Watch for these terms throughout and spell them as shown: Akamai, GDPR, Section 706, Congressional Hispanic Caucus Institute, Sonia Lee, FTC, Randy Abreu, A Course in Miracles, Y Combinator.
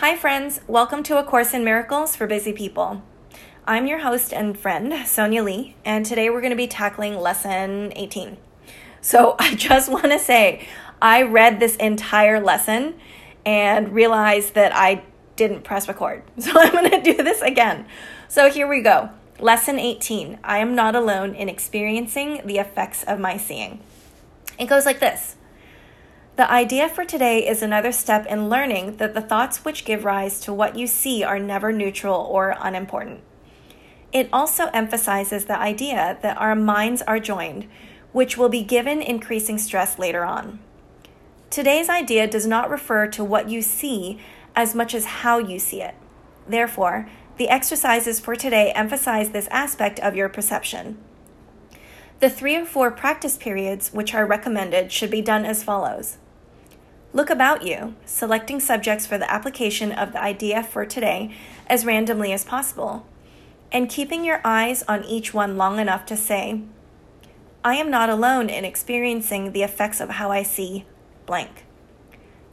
Hi friends, welcome to A Course in Miracles for Busy People. I'm your host and friend, Sonia Lee, and today we're going to be tackling lesson 18. So I just want to say, I read this entire lesson and realized that I didn't press record. So I'm going to do this again. So here we go. Lesson 18, I am not alone in experiencing the effects of my seeing. It goes like this. The idea for today is another step in learning that the thoughts which give rise to what you see are never neutral or unimportant. It also emphasizes the idea that our minds are joined, which will be given increasing stress later on. Today's idea does not refer to what you see as much as how you see it. Therefore, the exercises for today emphasize this aspect of your perception. The 3 or 4 practice periods which are recommended should be done as follows. Look about you, selecting subjects for the application of the idea for today as randomly as possible, and keeping your eyes on each one long enough to say, I am not alone in experiencing the effects of how I see blank.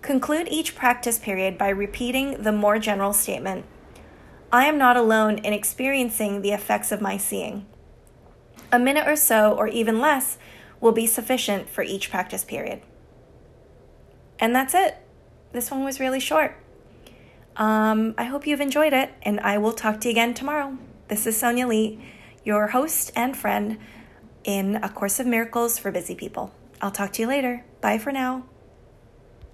Conclude each practice period by repeating the more general statement, I am not alone in experiencing the effects of my seeing. A minute or so, or even less, will be sufficient for each practice period. And that's it. This one was really short. I hope you've enjoyed it, and I will talk to you again tomorrow. This is Sonia Lee, your host and friend in A Course in Miracles for Busy People. I'll talk to you later. Bye for now.